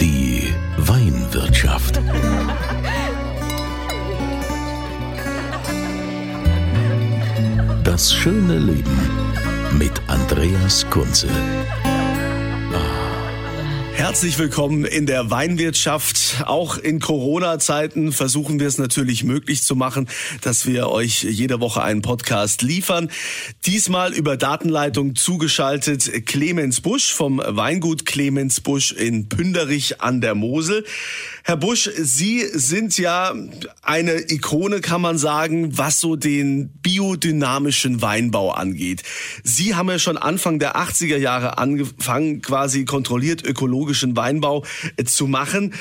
Die Weinwirtschaft. Das schöne Leben mit Andreas Kunze. Herzlich willkommen in der Weinwirtschaft. Auch in Corona-Zeiten versuchen wir es natürlich möglich zu machen, dass wir euch jede Woche einen Podcast liefern. Diesmal über Datenleitung zugeschaltet Clemens Busch vom Weingut Clemens Busch in Pünderich an der Mosel. Herr Busch, Sie sind ja eine Ikone, kann man sagen, was so den biodynamischen Weinbau angeht. Sie haben ja schon Anfang der 80er Jahre angefangen, quasi kontrolliert ökologisch Weinbau zu machen.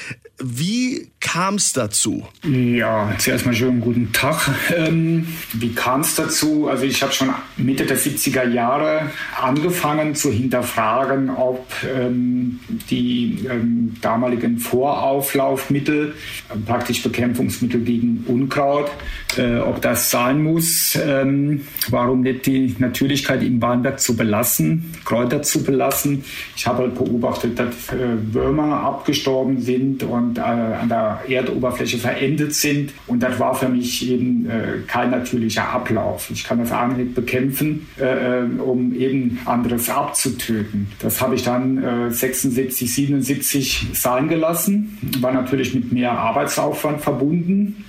Wie kam es dazu? Ja, zuerst mal schönen guten Tag. Wie kam es dazu? Also ich habe schon Mitte der 70er Jahre angefangen zu hinterfragen, ob die damaligen Vorauflaufmittel, praktisch Bekämpfungsmittel gegen Unkraut, ob das sein muss. Warum nicht die Natürlichkeit im Weinberg zu belassen, Kräuter zu belassen? Ich habe halt beobachtet, dass Würmer abgestorben sind und an der Erdoberfläche verendet sind. Und das war für mich eben kein natürlicher Ablauf. Ich kann das auch nicht bekämpfen, um eben anderes abzutöten. Das habe ich dann 76, 77 sein gelassen. War natürlich mit mehr Arbeitsaufwand verbunden.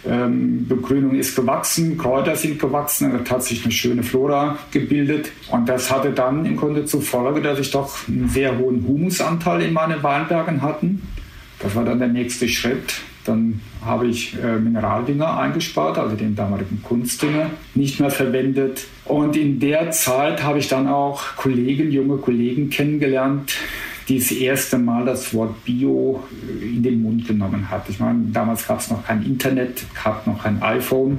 Begrünung ist gewachsen, Kräuter sind gewachsen. Da hat sich eine schöne Flora gebildet. Und das hatte dann im Grunde zur Folge, dass ich doch einen sehr hohen Humusanteil in meinen Weinbergen hatten. Das war dann der nächste Schritt. Dann habe ich Mineraldünger eingespart, also den damaligen Kunstdünger, nicht mehr verwendet. Und in der Zeit habe ich dann auch junge Kollegen kennengelernt, die das erste Mal das Wort Bio in den Mund genommen hat. Ich meine, damals gab es noch kein Internet, gab noch kein iPhone.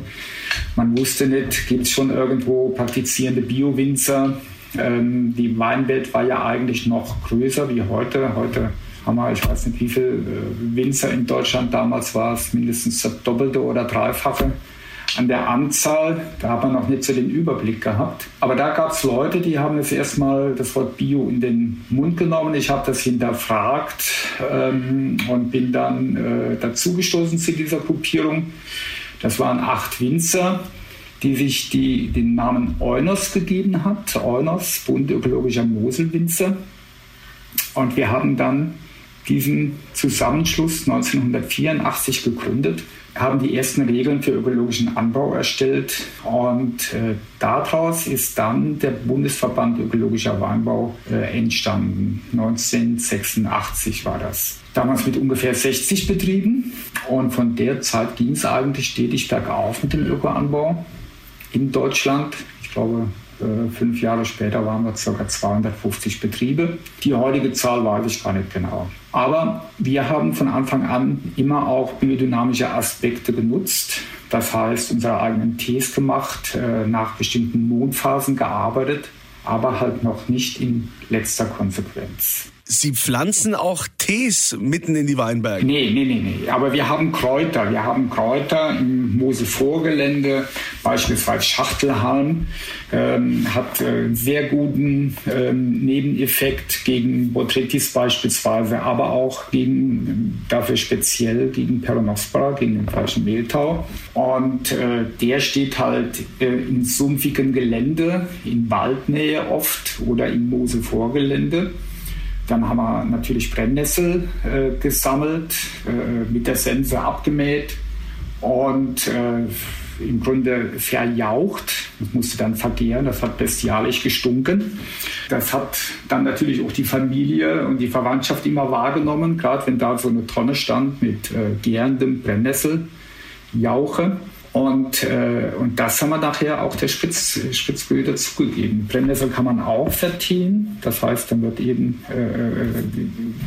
Man wusste nicht, gibt es schon irgendwo praktizierende Bio-Winzer? Die Weinwelt war ja eigentlich noch größer wie heute. Heute haben wir, ich weiß nicht wie viele Winzer in Deutschland, damals war es mindestens das Doppelte oder Dreifache an der Anzahl. Da hat man noch nicht so den Überblick gehabt. Aber da gab es Leute, die haben das erstmal das Wort Bio in den Mund genommen. Ich habe das hinterfragt und bin dann dazugestoßen zu dieser Gruppierung. Das waren 8 Winzer, die sich den Namen Eunos gegeben hat. Eunos, Bund ökologischer Moselwinzer. Und wir haben dann diesen Zusammenschluss 1984 gegründet, haben die ersten Regeln für ökologischen Anbau erstellt. Und daraus ist dann der Bundesverband ökologischer Weinbau entstanden. 1986 war das. Damals mit ungefähr 60 Betrieben. Und von der Zeit ging es eigentlich stetig bergauf mit dem Ökoanbau in Deutschland. Ich glaube, 5 Jahre später waren wir ca. 250 Betriebe. Die heutige Zahl weiß ich gar nicht genau. Aber wir haben von Anfang an immer auch biodynamische Aspekte genutzt. Das heißt, unsere eigenen Tees gemacht, nach bestimmten Mondphasen gearbeitet, aber halt noch nicht in letzter Konsequenz. Sie pflanzen auch Tees mitten in die Weinberge? Nee. Aber wir haben Kräuter. Wir haben Kräuter im Moselvorgelände, beispielsweise Schachtelhalm. Hat einen sehr guten Nebeneffekt gegen Botrytis beispielsweise, aber auch speziell gegen Peronospora, gegen den falschen Mehltau. Und der steht halt in sumpfigem Gelände, in Waldnähe oft oder im Moselvorgelände. Dann haben wir natürlich Brennnessel gesammelt, mit der Sense abgemäht und im Grunde verjaucht. Das musste dann vergären, das hat bestialisch gestunken. Das hat dann natürlich auch die Familie und die Verwandtschaft immer wahrgenommen, gerade wenn da so eine Tonne stand mit gärendem Brennnessel, Jauche. Und das haben wir nachher auch der Spitzbrühe zugegeben. Brennnessel kann man auch vertehen. Das heißt, dann wird eben,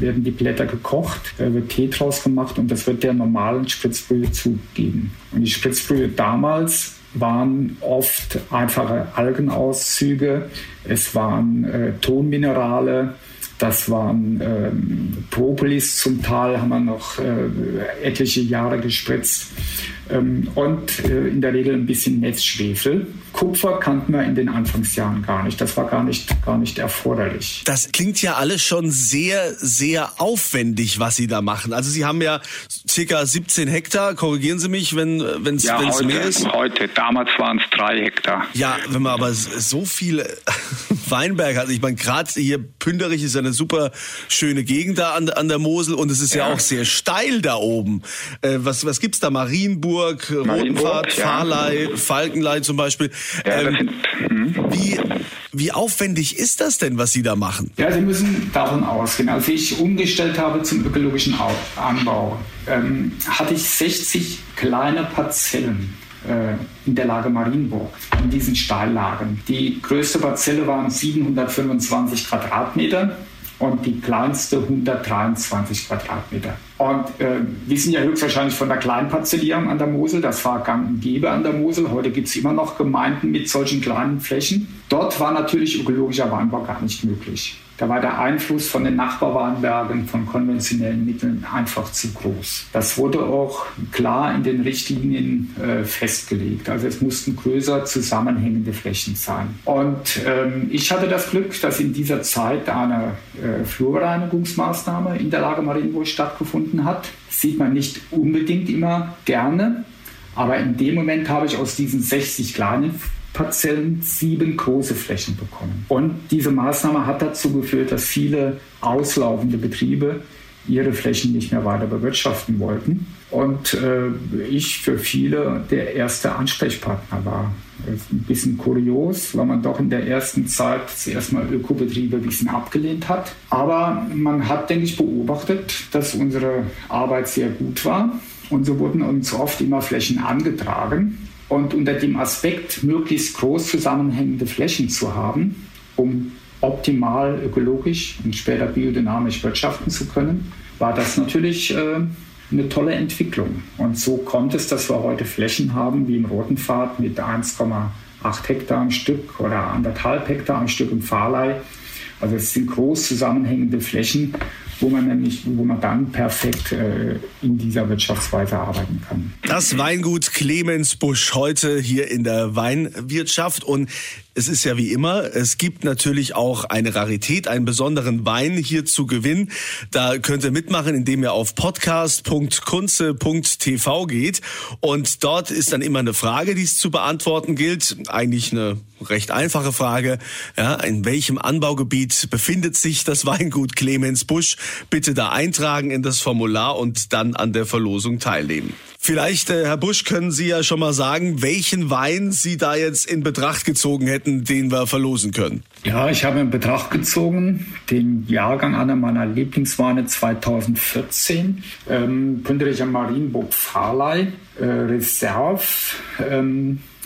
werden die Blätter gekocht, wird Tee draus gemacht und das wird der normalen Spitzbrühe zugegeben. Und die Spitzbrühe damals waren oft einfache Algenauszüge, es waren Tonminerale, das waren Propolis zum Teil, haben wir noch etliche Jahre gespritzt. Und in der Regel ein bisschen Netzschwefel. Kupfer kannten wir in den Anfangsjahren gar nicht. Das war gar nicht erforderlich. Das klingt ja alles schon sehr, sehr aufwendig, was Sie da machen. Also Sie haben ja ca. 17 Hektar. Korrigieren Sie mich, wenn es mehr ist. Heute. Damals waren es 3 Hektar. Ja, wenn man aber so viel Weinberg hat. Ich meine, gerade hier Pünderich ist ja eine super schöne Gegend da an der Mosel. Und es ist ja auch sehr steil da oben. Was gibt's da? Marienburg, Rotenfahrt, Fahrlay, Falkenlay zum Beispiel. Ja, wie aufwendig ist das denn, was Sie da machen? Ja, Sie müssen davon ausgehen. Als ich umgestellt habe zum ökologischen Anbau, hatte ich 60 kleine Parzellen in der Lage Marienburg, in diesen Steillagen. Die größte Parzelle waren 725 Quadratmeter. Und die kleinste 123 Quadratmeter. Und wir sind ja höchstwahrscheinlich von der Kleinparzellierung an der Mosel. Das war gang und gäbe an der Mosel. Heute gibt es immer noch Gemeinden mit solchen kleinen Flächen. Dort war natürlich ökologischer Weinbau gar nicht möglich. Da war der Einfluss von den Nachbarweinbergen, von konventionellen Mitteln einfach zu groß. Das wurde auch klar in den Richtlinien festgelegt. Also es mussten größer zusammenhängende Flächen sein. Und ich hatte das Glück, dass in dieser Zeit eine Flurbereinigungsmaßnahme in der Lage Marienburg stattgefunden hat. Das sieht man nicht unbedingt immer gerne, aber in dem Moment habe ich aus diesen 60 kleinen Parzellen 7 große Flächen bekommen. Und diese Maßnahme hat dazu geführt, dass viele auslaufende Betriebe ihre Flächen nicht mehr weiter bewirtschaften wollten. Und ich für viele der erste Ansprechpartner war. Das ist ein bisschen kurios, weil man doch in der ersten Zeit zuerst mal Ökobetriebe ein bisschen abgelehnt hat. Aber man hat, denke ich, beobachtet, dass unsere Arbeit sehr gut war. Und so wurden uns oft immer Flächen angetragen. Und unter dem Aspekt, möglichst groß zusammenhängende Flächen zu haben, um optimal ökologisch und später biodynamisch wirtschaften zu können, war das natürlich eine tolle Entwicklung. Und so kommt es, dass wir heute Flächen haben wie im Rotenfahrt mit 1,8 Hektar am Stück oder 1,5 Hektar am Stück im Fahrlay. Also es sind groß zusammenhängende Flächen, wo man dann perfekt in dieser Wirtschaftsweise arbeiten kann. Das Weingut Clemens Busch heute hier in der Weinwirtschaft. Und es ist ja wie immer, es gibt natürlich auch eine Rarität, einen besonderen Wein hier zu gewinnen. Da könnt ihr mitmachen, indem ihr auf podcast.kunze.tv geht. Und dort ist dann immer eine Frage, die es zu beantworten gilt. Eigentlich eine recht einfache Frage. Ja, in welchem Anbaugebiet befindet sich das Weingut Clemens Busch? Bitte da eintragen in das Formular und dann an der Verlosung teilnehmen. Vielleicht, Herr Busch, können Sie ja schon mal sagen, welchen Wein Sie da jetzt in Betracht gezogen hätten, den wir verlosen können. Ja, ich habe in Betracht gezogen den Jahrgang einer meiner Lieblingsweine 2014, Kündericher Marienburg Fahrlay Reserve.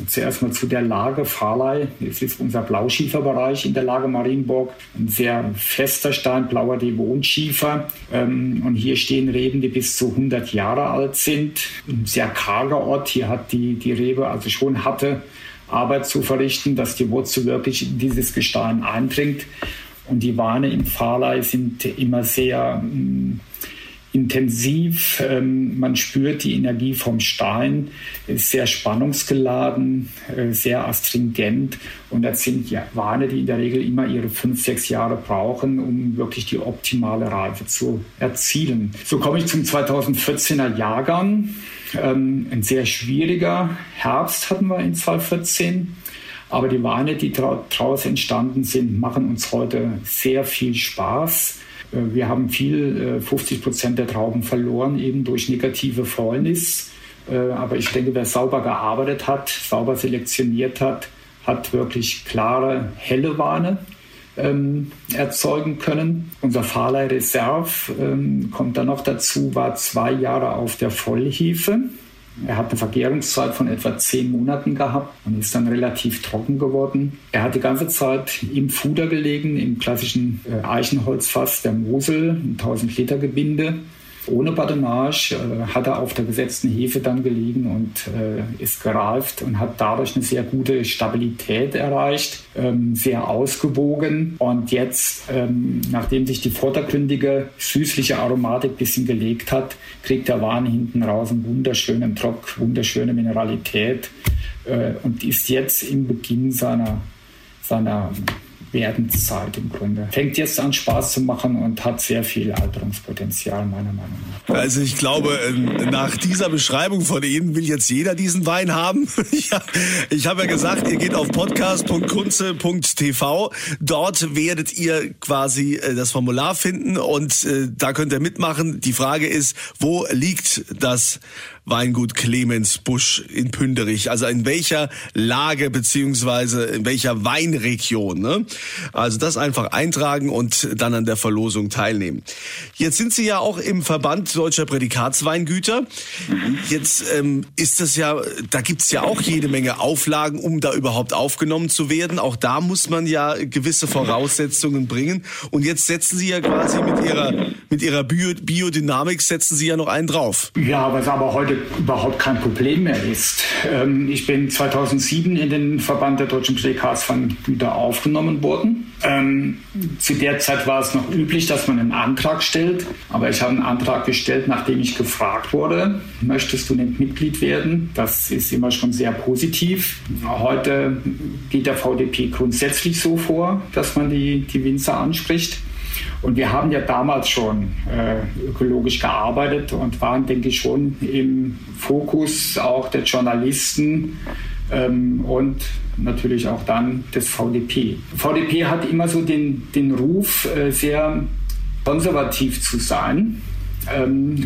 Zuerst mal zu der Lage Fahrlay. Es ist unser Blauschieferbereich in der Lage Marienburg. Ein sehr fester Stein, blauer Devonschiefer. Und hier stehen Reben, die bis zu 100 Jahre alt sind. Ein sehr karger Ort. Hier hat die Rebe also schon harte Arbeit zu verrichten, dass die Wurzel wirklich in dieses Gestein eindringt. Und die Weine im Fahrlay sind immer sehr intensiv, man spürt die Energie vom Stein, ist sehr spannungsgeladen, sehr astringent und das sind ja Weine, die in der Regel immer ihre 5-6 Jahre brauchen, um wirklich die optimale Reife zu erzielen. So komme ich zum 2014er Jahrgang. Ein sehr schwieriger Herbst hatten wir in 2014, aber die Weine, die daraus entstanden sind, machen uns heute sehr viel Spaß. Wir haben 50% der Trauben verloren, eben durch negative Fäulnis. Aber ich denke, wer sauber gearbeitet hat, sauber selektioniert hat, hat wirklich klare, helle Weine erzeugen können. Unser Fahrlay Reserve kommt dann noch dazu, war 2 Jahre auf der Vollhefe. Er hat eine Vergärungszeit von etwa 10 Monaten gehabt und ist dann relativ trocken geworden. Er hat die ganze Zeit im Fuder gelegen, im klassischen Eichenholzfass der Mosel, im 1000-Liter-Gebinde. Ohne Bâtonnage hat er auf der gesetzten Hefe dann gelegen und ist gereift und hat dadurch eine sehr gute Stabilität erreicht, sehr ausgewogen. Und jetzt, nachdem sich die vordergründige süßliche Aromatik ein bisschen gelegt hat, kriegt der Wein hinten raus einen wunderschönen Trock, wunderschöne Mineralität und ist jetzt im Beginn seiner Werdenszeit im Grunde. Fängt jetzt an Spaß zu machen und hat sehr viel Alterungspotenzial, meiner Meinung nach. Also ich glaube, nach dieser Beschreibung von Ihnen will jetzt jeder diesen Wein haben. Ich habe ja gesagt, ihr geht auf podcast.kunze.tv. Dort werdet ihr quasi das Formular finden und da könnt ihr mitmachen. Die Frage ist, wo liegt das Weingut Clemens Busch in Pünderich? Also in welcher Lage beziehungsweise in welcher Weinregion, ne? Also das einfach eintragen und dann an der Verlosung teilnehmen. Jetzt sind Sie ja auch im Verband Deutscher Prädikatsweingüter. Jetzt ist das ja, da gibt's ja auch jede Menge Auflagen, um da überhaupt aufgenommen zu werden. Auch da muss man ja gewisse Voraussetzungen bringen. Und jetzt setzen Sie ja quasi mit Ihrer Biodynamik setzen Sie ja noch einen drauf. Ja, was aber heute überhaupt kein Problem mehr ist. Ich bin 2007 in den Verband der Deutschen Prädikatsweingüter aufgenommen worden. Zu der Zeit war es noch üblich, dass man einen Antrag stellt, aber ich habe einen Antrag gestellt, nachdem ich gefragt wurde, möchtest du nicht Mitglied werden? Das ist immer schon sehr positiv. Heute geht der VDP grundsätzlich so vor, dass man die Winzer anspricht. Und wir haben ja damals schon ökologisch gearbeitet und waren, denke ich, schon im Fokus auch der Journalisten und natürlich auch dann des VDP. VDP hat immer so den Ruf, sehr konservativ zu sein.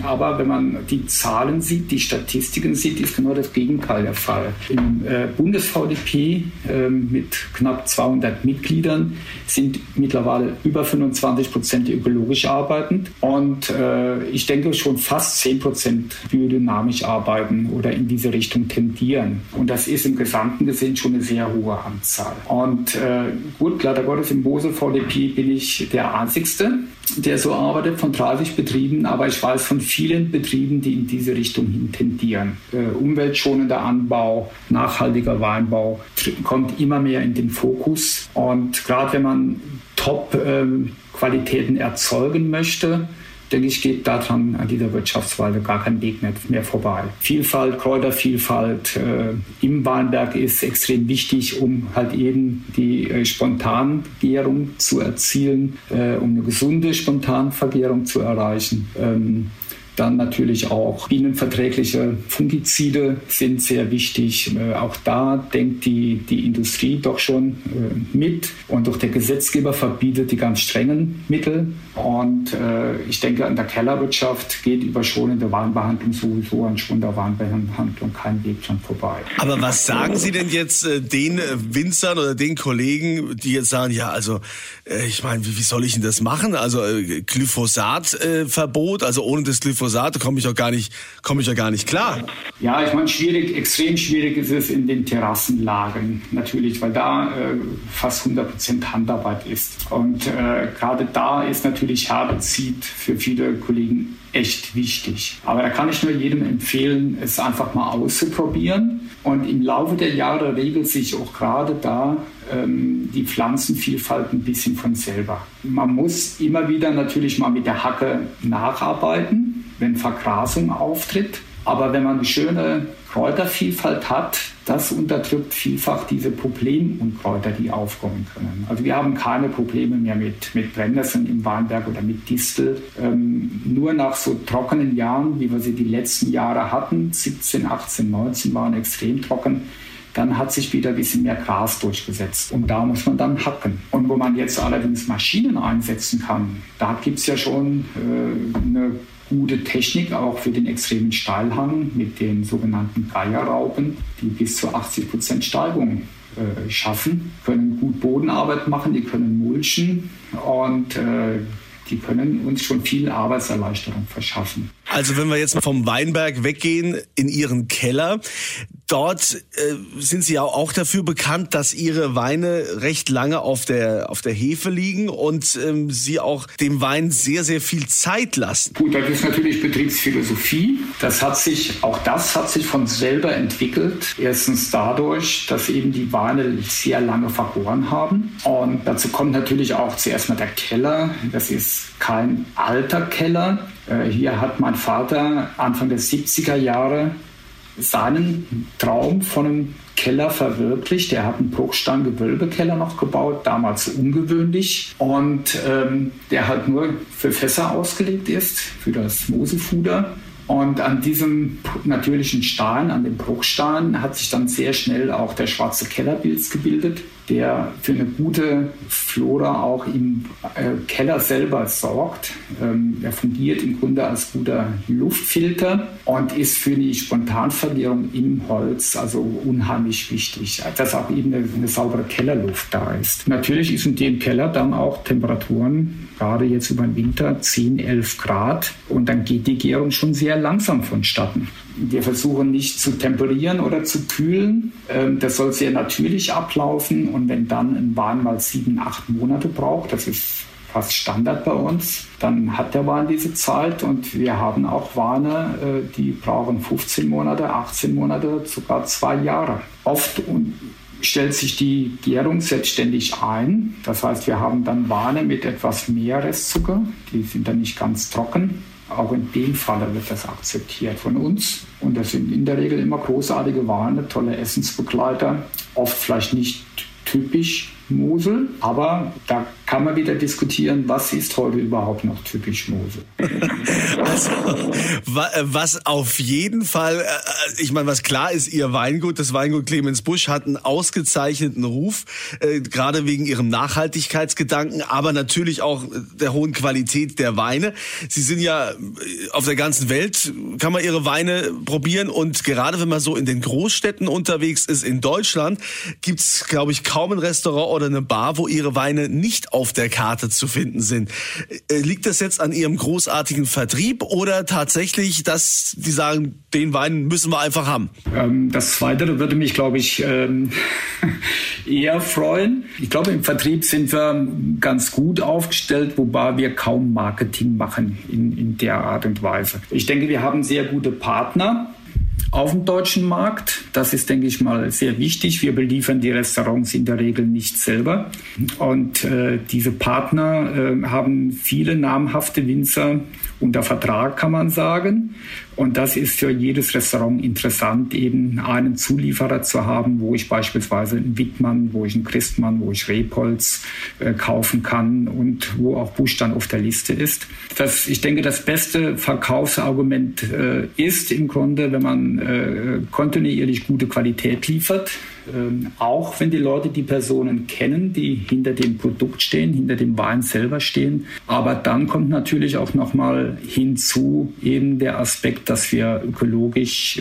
Aber wenn man die Zahlen sieht, die Statistiken sieht, ist genau das Gegenteil der Fall. Im Bundes-VDP mit knapp 200 Mitgliedern sind mittlerweile über 25% ökologisch arbeitend und ich denke schon fast 10% biodynamisch arbeiten oder in diese Richtung tendieren. Und das ist im Gesamten gesehen schon eine sehr hohe Anzahl. Und gut, leider Gottes im Mosel-VDP bin ich der Einzigste, der so arbeitet, von 30 Betrieben, aber ich weiß von vielen Betrieben, die in diese Richtung hin tendieren. Umweltschonender Anbau, nachhaltiger Weinbau kommt immer mehr in den Fokus. Und gerade wenn man Top-Qualitäten erzeugen möchte, denke ich, geht daran an dieser Wirtschaftsweise gar kein Weg mehr vorbei. Vielfalt, Kräutervielfalt im Weinberg ist extrem wichtig, um halt eben die Spontanvergärung zu erzielen, um eine gesunde Spontanvergärung zu erreichen. Dann natürlich auch bienenverträgliche Fungizide sind sehr wichtig. Auch da denkt die Industrie doch schon mit. Und auch der Gesetzgeber verbietet die ganz strengen Mittel. Und ich denke, an der Kellerwirtschaft geht über schonende Weinbehandlung sowieso an schonender Weinbehandlung kein Weg dran vorbei. Aber was sagen Sie denn jetzt den Winzern oder den Kollegen, die jetzt sagen, ja, also ich meine, wie soll ich denn das machen? Also Glyphosat-Verbot, also ohne das Glyphosat komme ich ja gar nicht klar. Ja, ich meine, extrem schwierig ist es in den Terrassenlagen natürlich, weil da fast 100% Handarbeit ist. Und gerade da ist natürlich Herbizid für viele Kollegen echt wichtig. Aber da kann ich nur jedem empfehlen, es einfach mal auszuprobieren. Und im Laufe der Jahre regelt sich auch gerade da die Pflanzenvielfalt ein bisschen von selber. Man muss immer wieder natürlich mal mit der Hacke nacharbeiten, wenn Vergrasung auftritt. Aber wenn man eine schöne Kräutervielfalt hat, das unterdrückt vielfach diese Problemunkräuter, die aufkommen können. Also wir haben keine Probleme mehr mit Brennnesseln im Weinberg oder mit Distel. Nur nach so trockenen Jahren, wie wir sie die letzten Jahre hatten, 17, 18, 19 waren extrem trocken, dann hat sich wieder ein bisschen mehr Gras durchgesetzt. Und da muss man dann hacken. Und wo man jetzt allerdings Maschinen einsetzen kann, da gibt es ja schon eine gute Technik, auch für den extremen Steilhang mit den sogenannten Geierraupen, die bis zu 80% Steigung schaffen, können gut Bodenarbeit machen, die können mulchen und die können uns schon viel Arbeitserleichterung verschaffen. Also wenn wir jetzt vom Weinberg weggehen in Ihren Keller, dort sind Sie ja auch dafür bekannt, dass Ihre Weine recht lange auf der Hefe liegen und Sie auch dem Wein sehr, sehr viel Zeit lassen. Gut, das ist natürlich Betriebsphilosophie. Das hat sich von selber entwickelt. Erstens dadurch, dass eben die Weine sehr lange vergoren haben. Und dazu kommt natürlich auch zuerst mal der Keller. Das ist kein alter Keller. Hier hat mein Vater Anfang der 70er Jahre seinen Traum von einem Keller verwirklicht. Er hat einen Bruchstein-Gewölbekeller noch gebaut, damals ungewöhnlich. Und der halt nur für Fässer ausgelegt ist, für das Moselfuder. Und an diesem natürlichen Stein, an dem Bruchstein, hat sich dann sehr schnell auch der schwarze Kellerpilz gebildet, der für eine gute Flora auch im Keller selber sorgt. Er fungiert im Grunde als guter Luftfilter und ist für die Spontanvergärung im Holz also unheimlich wichtig, dass auch eben eine saubere Kellerluft da ist. Natürlich sind in dem Keller dann auch Temperaturen, gerade jetzt über den Winter, 10, 11 Grad. Und dann geht die Gärung schon sehr langsam vonstatten. Wir versuchen nicht zu temperieren oder zu kühlen. Das soll sehr natürlich ablaufen. Und wenn dann ein Wein mal 7, 8 Monate braucht, das ist fast Standard bei uns, dann hat der Wein diese Zeit und wir haben auch Weine, die brauchen 15 Monate, 18 Monate, sogar 2 Jahre. Oft stellt sich die Gärung selbstständig ein. Das heißt, wir haben dann Weine mit etwas mehr Restzucker, die sind dann nicht ganz trocken. Auch in dem Falle wird das akzeptiert von uns. Und das sind in der Regel immer großartige Weine, tolle Essensbegleiter, oft vielleicht nicht typisch Mosel, aber da kann man wieder diskutieren, was ist heute überhaupt noch typisch Mosel. Also, was auf jeden Fall, ich meine, was klar ist, Ihr Weingut, das Weingut Clemens Busch, hat einen ausgezeichneten Ruf, gerade wegen Ihrem Nachhaltigkeitsgedanken, aber natürlich auch der hohen Qualität der Weine. Sie sind ja auf der ganzen Welt, kann man Ihre Weine probieren, und gerade wenn man so in den Großstädten unterwegs ist in Deutschland, gibt's, glaube ich, kaum ein Restaurant oder eine Bar, wo Ihre Weine nicht auf der Karte zu finden sind. Liegt das jetzt an Ihrem großartigen Vertrieb oder tatsächlich, dass die sagen, den Wein müssen wir einfach haben? Das Zweite würde mich, glaube ich, eher freuen. Ich glaube, im Vertrieb sind wir ganz gut aufgestellt, wobei wir kaum Marketing machen in der Art und Weise. Ich denke, wir haben sehr gute Partner auf dem deutschen Markt. Das ist, denke ich mal, sehr wichtig. Wir beliefern die Restaurants in der Regel nicht selber. Und diese Partner haben viele namhafte Winzer unter Vertrag, kann man sagen. Und das ist für jedes Restaurant interessant, eben einen Zulieferer zu haben, wo ich beispielsweise einen Wittmann, wo ich einen Christmann, wo ich Rebholz kaufen kann und wo auch Busch dann auf der Liste ist. Ich denke, das beste Verkaufsargument ist im Grunde, wenn man kontinuierlich gute Qualität liefert, auch wenn die Leute die Personen kennen, die hinter dem Produkt stehen, hinter dem Wein selber stehen. Aber dann kommt natürlich auch nochmal hinzu eben der Aspekt, dass wir ökologisch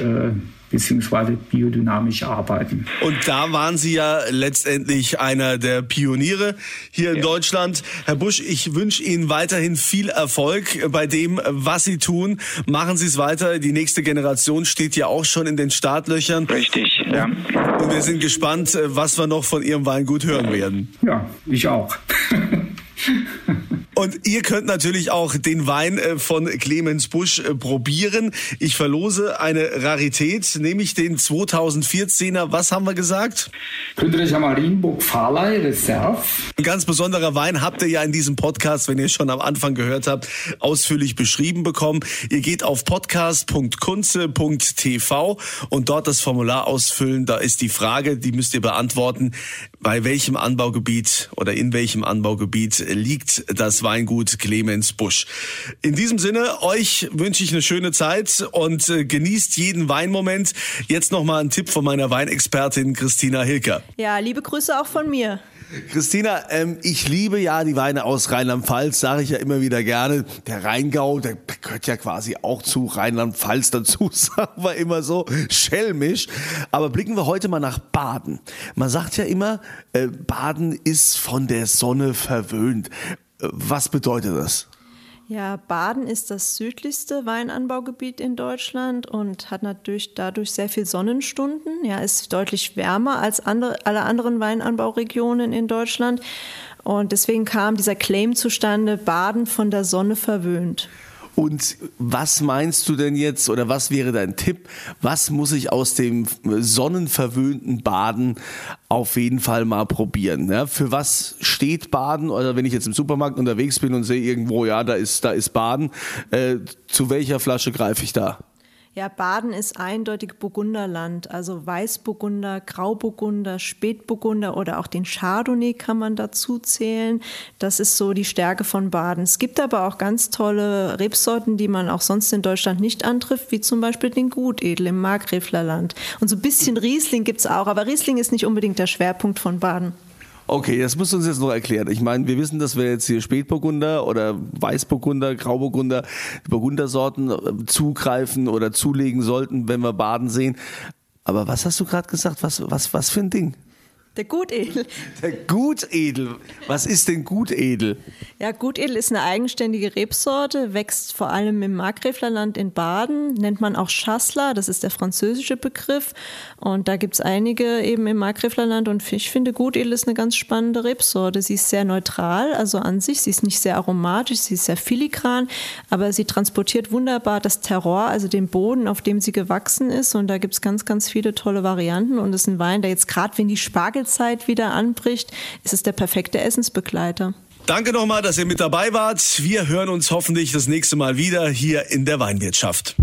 beziehungsweise biodynamisch arbeiten. Und da waren Sie ja letztendlich einer der Pioniere hier in Deutschland. Herr Busch, ich wünsche Ihnen weiterhin viel Erfolg bei dem, was Sie tun. Machen Sie es weiter. Die nächste Generation steht ja auch schon in den Startlöchern. Richtig, ja. Und wir sind gespannt, was wir noch von Ihrem Weingut hören werden. Ja, ich auch. Und ihr könnt natürlich auch den Wein von Clemens Busch probieren. Ich verlose eine Rarität, nämlich den 2014er, was haben wir gesagt? Kündericher Marienburg Fahrlay Reserve. Ein ganz besonderer Wein habt ihr ja in diesem Podcast, wenn ihr schon am Anfang gehört habt, ausführlich beschrieben bekommen. Ihr geht auf podcast.kunze.tv und dort das Formular ausfüllen. Da ist die Frage, die müsst ihr beantworten, bei welchem Anbaugebiet oder in welchem Anbaugebiet liegt das Weingut Clemens Busch. In diesem Sinne, euch wünsche ich eine schöne Zeit und genießt jeden Weinmoment. Jetzt nochmal ein Tipp von meiner Weinexpertin Christina Hilker. Ja, liebe Grüße auch von mir. Christina, ich liebe ja die Weine aus Rheinland-Pfalz, sage ich ja immer wieder gerne. Der Rheingau, der gehört ja quasi auch zu Rheinland-Pfalz dazu, sagen wir immer so schelmisch. Aber blicken wir heute mal nach Baden. Man sagt ja immer, Baden ist von der Sonne verwöhnt. Was bedeutet das? Ja, Baden ist das südlichste Weinanbaugebiet in Deutschland und hat natürlich dadurch sehr viel Sonnenstunden. Ja, ist deutlich wärmer als alle anderen Weinanbauregionen in Deutschland. Und deswegen kam dieser Claim zustande, Baden von der Sonne verwöhnt. Und was meinst du denn jetzt oder was wäre dein Tipp? Was muss ich aus dem sonnenverwöhnten Baden auf jeden Fall mal probieren? Ja, für was steht Baden? Oder wenn ich jetzt im Supermarkt unterwegs bin und sehe irgendwo, ja, da ist Baden, zu welcher Flasche greife ich da? Ja, Baden ist eindeutig Burgunderland, also Weißburgunder, Grauburgunder, Spätburgunder oder auch den Chardonnay kann man dazu zählen. Das ist so die Stärke von Baden. Es gibt aber auch ganz tolle Rebsorten, die man auch sonst in Deutschland nicht antrifft, wie zum Beispiel den Gutedel im Markgräflerland. Und so ein bisschen Riesling gibt's auch, aber Riesling ist nicht unbedingt der Schwerpunkt von Baden. Okay, das musst du uns jetzt noch erklären. Ich meine, wir wissen, dass wir jetzt hier Spätburgunder oder Weißburgunder, Grauburgunder, Burgundersorten zugreifen oder zulegen sollten, wenn wir Baden sehen. Aber was hast du gerade gesagt? Was für ein Ding? Der Gutedel. Der Gutedel. Was ist denn Gutedel? Ja, Gutedel ist eine eigenständige Rebsorte, wächst vor allem im Markgräflerland in Baden, nennt man auch Chasselas, das ist der französische Begriff. Und da gibt es einige eben im Markgräflerland und ich finde, Gutedel ist eine ganz spannende Rebsorte. Sie ist sehr neutral, also an sich, sie ist nicht sehr aromatisch, sie ist sehr filigran, aber sie transportiert wunderbar das Terroir, also den Boden, auf dem sie gewachsen ist. Und da gibt es ganz, ganz viele tolle Varianten und es ist ein Wein, der jetzt gerade, wenn die Spargelzeit wieder anbricht, ist es der perfekte Essensbegleiter. Danke nochmal, dass ihr mit dabei wart. Wir hören uns hoffentlich das nächste Mal wieder hier in der Weinwirtschaft.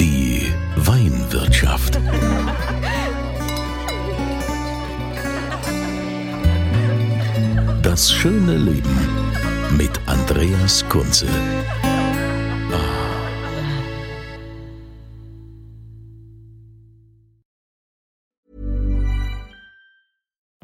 Die Weinwirtschaft. Das schöne Leben mit Andreas Kunze.